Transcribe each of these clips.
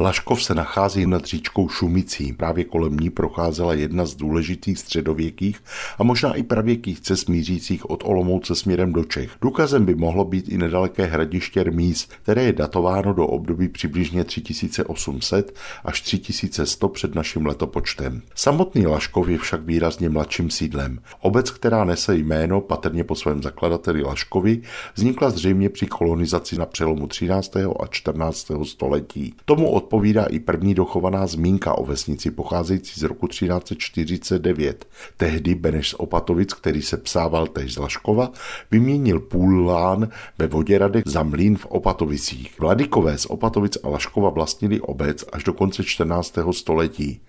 Laškov se nachází nad říčkou Šumicí, právě kolem ní procházela jedna z důležitých středověkých a možná i pravěkých cest mířících od Olomouce směrem do Čech. Důkazem by mohlo být i nedaleké hradiště Rmíz, které je datováno do období přibližně 3800 až 3100 před naším letopočtem. Samotný Laškov je však výrazně mladším sídlem. Obec, která nese jméno patrně po svém zakladateli Laškovi, vznikla zřejmě při kolonizaci na přelomu 13. a 14. století. Tomu odpovídá i první dochovaná zmínka o vesnici pocházející z roku 1349. Tehdy Beneš z Opatovic, který se psával též z Laškova, vyměnil půl lán ve Voděradech za mlýn v Opatovicích. Vladikové z Opatovic a Laškova vlastnili obec až do konce 14. století.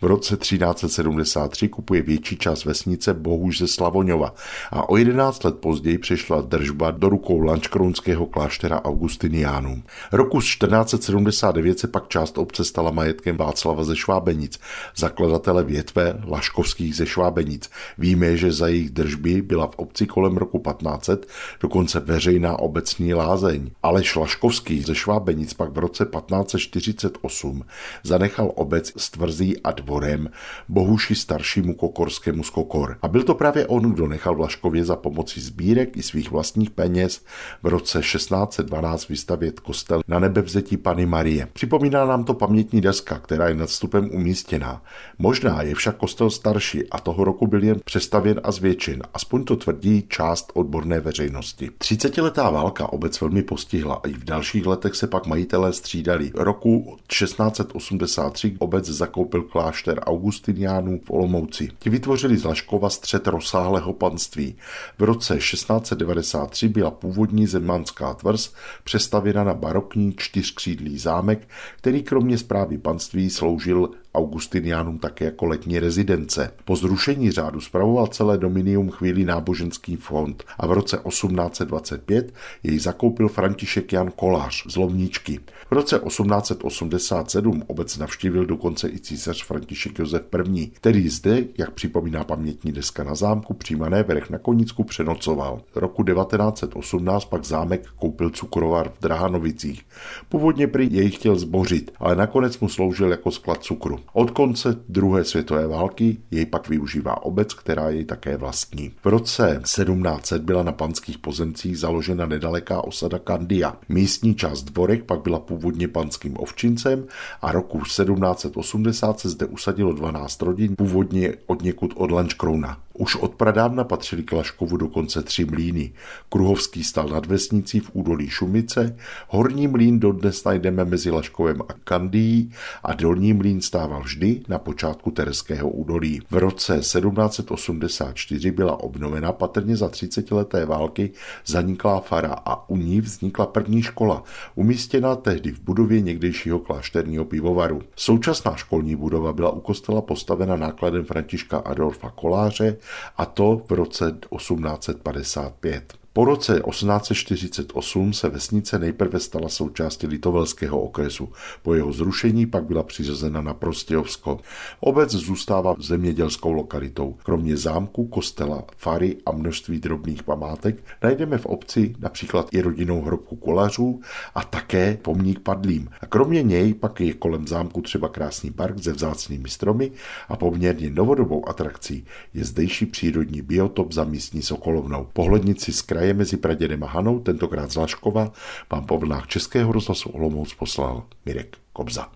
V roce 1373 kupuje větší část vesnice Bohuž ze Slavoňova a o 11 let později přešla držba do rukou lančkrunského kláštera Augustinianu. Roku 1479 se pak část obce stala majetkem Václava ze Švábenic, zakladatele větve Laškovských ze Švábenic. Víme, že za jejich držby byla v obci kolem roku 1500 dokonce veřejná obecní lázeň. Aleš Laškovský ze Švábenic pak v roce 1548 zanechal obec s tvrzí a dvorem Bohuši staršímu Kokorskému z Kokor. A byl to právě on, kdo nechal v Laškově za pomocí sbírek i svých vlastních peněz v roce 1612 vystavět kostel Nanebevzetí Panny Marie. Připomíná nám to pamětní deska, která je nad vstupem umístěná. Možná je však kostel starší a toho roku byl jen přestavěn a zvětšen, aspoň to tvrdí část odborné veřejnosti. 30letá válka obec velmi postihla a i v dalších letech se pak majitelé střídali. Roku 1683 obec zakoupil klášter Augustinianů v Olomouci. Ti vytvořili z Laškova střed rozsáhlého panství. V roce 1693 byla původní zemlanská tvrz přestavěna na barokní čtyřkřídlý zámek, který kromě správy panství sloužil Augustinianům také jako letní rezidence. Po zrušení řádu spravoval celé dominium chvíli náboženský fond a v roce 1825 jej zakoupil František Jan Kolář z Lovníčky. V roce 1887 obec navštívil dokonce i císař František Josef I, který zde, jak připomíná pamětní deska na zámku při manévrech na Konicku, přenocoval. Roku 1918 pak zámek koupil cukrovar v Drahanovicích. Původně prý jej chtěl zbořit, ale nakonec mu sloužil jako sklad cukru. Od konce druhé světové války jej pak využívá obec, která jej také vlastní. V roce 1700 byla na panských pozemcích založena nedaleká osada Kandia. Místní část dvorek pak byla původně panským ovčincem a roku 1780 se zde usadilo 12 rodin, původně odněkud od Lanškrouna. Už od pradávna patřili k Laškovu dokonce 3 mlýny. Kruhovský stal nad vesnicí v údolí Šumice, horní mlýn dodnes najdeme mezi Laškovem a Kandií a dolní mlýn stával vždy na počátku Tereského údolí. V roce 1784 byla obnovena patrně za 30leté války zaniklá fara a u ní vznikla první škola, umístěná tehdy v budově někdejšího klášterního pivovaru. Současná školní budova byla u kostela postavena nákladem Františka Adolfa Koláře, a to v roce 1855. Po roce 1848 se vesnice nejprve stala součástí Litovelského okresu. Po jeho zrušení pak byla přiřazena na Prostějovsko. Obec zůstává zemědělskou lokalitou. Kromě zámku, kostela, fary a množství drobných památek najdeme v obci například i rodinnou hrobku Kolařů a také pomník padlým. A kromě něj pak je kolem zámku třeba krásný park se vzácnými stromy a poměrně novodobou atrakcí je zdejší přírodní biotop za místní Sokolovnou. Pohlednici z kraje mezi Pradědem a Hanou, tentokrát z Laškova, vám po vlnách Českého rozhlasu Olomouc poslal Mirek Kobza.